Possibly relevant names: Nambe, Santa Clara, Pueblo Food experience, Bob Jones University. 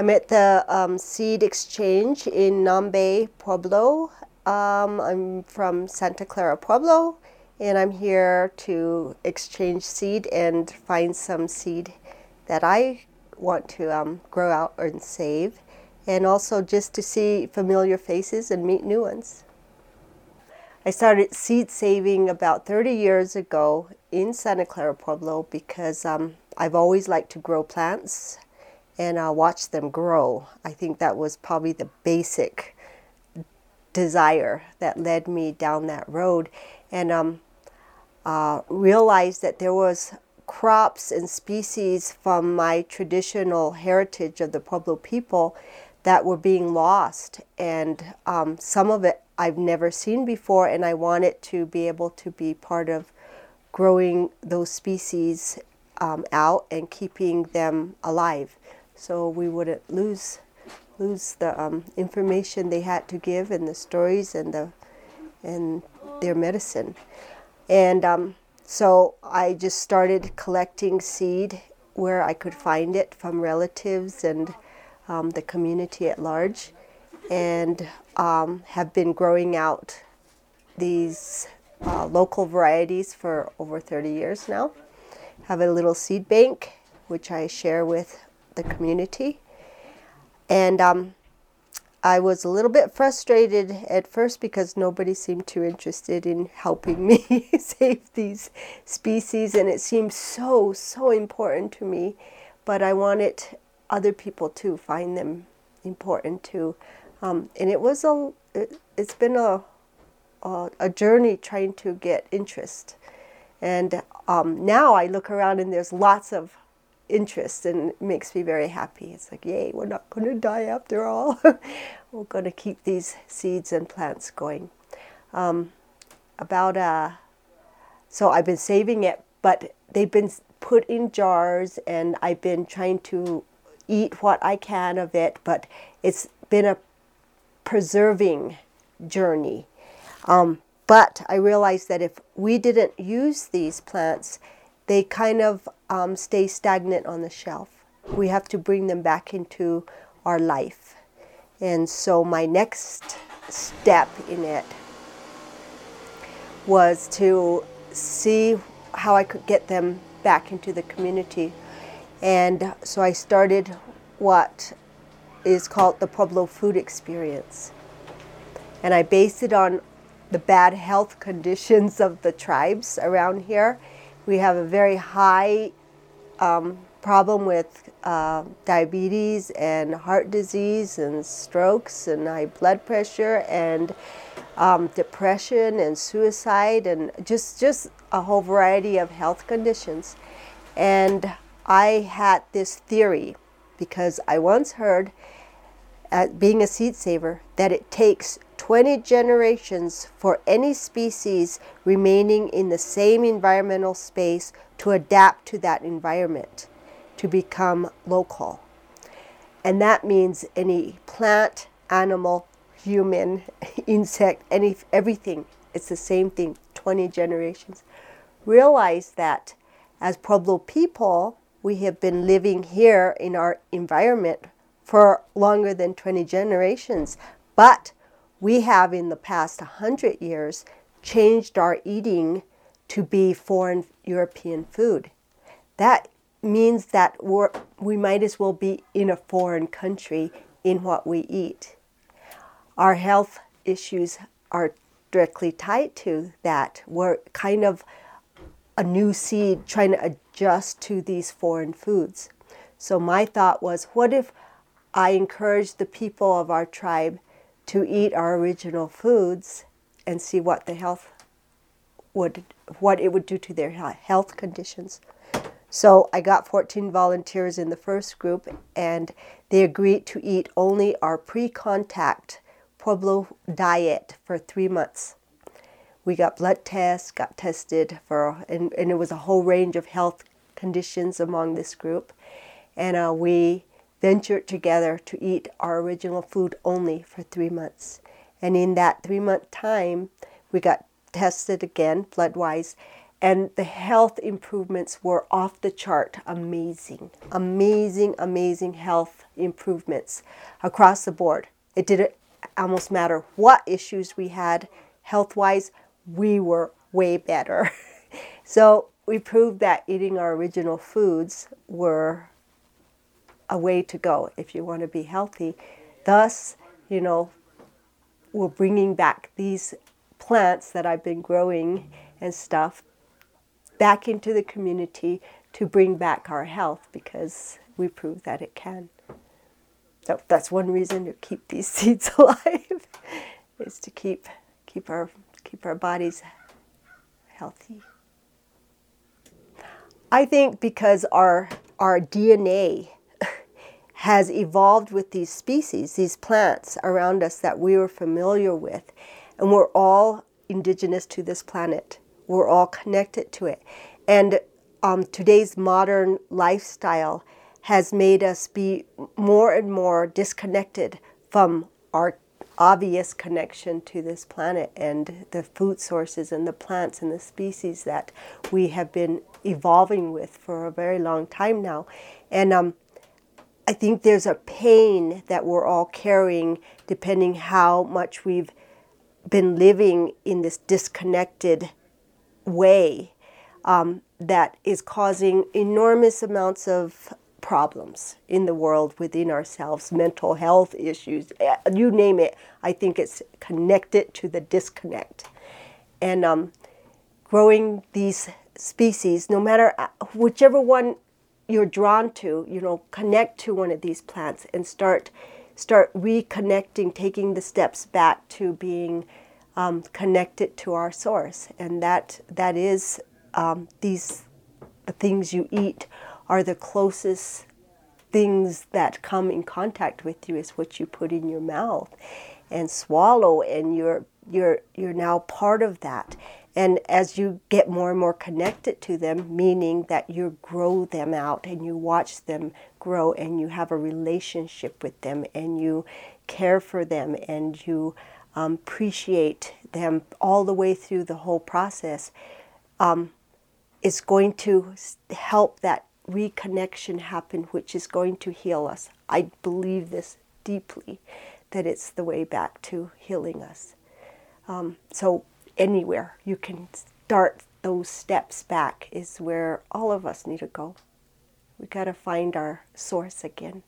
I'm at the seed exchange in Nambe, Pueblo. I'm from Santa Clara, Pueblo, and I'm here to exchange seed and find some seed that I want to grow out and save, and also just to see familiar faces and meet new ones. I started seed saving about 30 years ago in Santa Clara, Pueblo, because I've always liked to grow plants and watch them grow. I think that was probably the basic desire that led me down that road, and realized that there was crops and species from my traditional heritage of the Pueblo people that were being lost, and some of it I've never seen before, and I wanted to be able to be part of growing those species out and keeping them alive, so we wouldn't lose the information they had to give and the stories and their medicine. And so I just started collecting seed where I could find it from relatives and the community at large, and have been growing out these local varieties for over 30 years now. Have a little seed bank which I share with the community. And I was a little bit frustrated at first because nobody seemed too interested in helping me save these species, and it seemed so important to me, but I wanted other people to find them important too. And it was it's been a journey trying to get interest. And now I look around and there's lots of interest, and it makes me very happy. It's like, yay, we're not going to die after all. We're going to keep these seeds and plants going. So I've been saving it, but they've been put in jars, and I've been trying to eat what I can of it, but it's been a preserving journey. But I realized that if we didn't use these plants, they kind of stay stagnant on the shelf. We have to bring them back into our life. And so my next step in it was to see how I could get them back into the community. And so I started what is called the Pueblo Food Experience. And I based it on the bad health conditions of the tribes around here. We have a very high problem with diabetes and heart disease and strokes and high blood pressure and depression and suicide and just a whole variety of health conditions. And I had this theory because I once heard, being a seed saver, that it takes 20 generations for any species remaining in the same environmental space to adapt to that environment, to become local. And that means any plant, animal, human, insect, everything, it's the same thing, 20 generations. Realize that as Pueblo people, we have been living here in our environment for longer than 20 generations, but we have in the past 100 years changed our eating to be foreign European food. That means that we might as well be in a foreign country in what we eat. Our health issues are directly tied to that. We're kind of a new seed trying to adjust to these foreign foods. So my thought was, what if I encourage the people of our tribe to eat our original foods and see what the health what it would do to their health conditions. So I got 14 volunteers in the first group, and they agreed to eat only our pre-contact Pueblo diet for 3 months. We got blood tests, got tested for, and it was a whole range of health conditions among this group, and we ventured together to eat our original food only for 3 months. And in that 3-month time, we got tested again, blood-wise, And the health improvements were off the chart. Amazing, amazing, amazing health improvements across the board. It didn't almost matter what issues we had health-wise, we were way better. So we proved that eating our original foods were a way to go if you want to be healthy. Thus, you know, we're bringing back these plants that I've been growing and stuff back into the community to bring back our health, because we proved that it can. So that's one reason to keep these seeds alive, is to keep our bodies healthy. I think because our DNA has evolved with these species, these plants around us that we were familiar with, and we're all indigenous to this planet. We're all connected to it. And today's modern lifestyle has made us be more and more disconnected from our obvious connection to this planet and the food sources and the plants and the species that we have been evolving with for a very long time now. And I think there's a pain that we're all carrying, depending how much we've been living in this disconnected way, that is causing enormous amounts of problems in the world, within ourselves, mental health issues, you name it. I think it's connected to the disconnect. And growing these species, no matter whichever one you're drawn to, you know, connect to one of these plants and start reconnecting, taking the steps back to being connected to our source. And that is the things you eat are the closest things that come in contact with you, is what you put in your mouth and swallow, and you're now part of that. And as you get more and more connected to them, meaning that you grow them out and you watch them grow and you have a relationship with them and you care for them and you appreciate them all the way through the whole process, it's going to help that reconnection happen, which is going to heal us. I believe this deeply, that it's the way back to healing us. So anywhere you can start those steps back is where all of us need to go. We got to find our source again.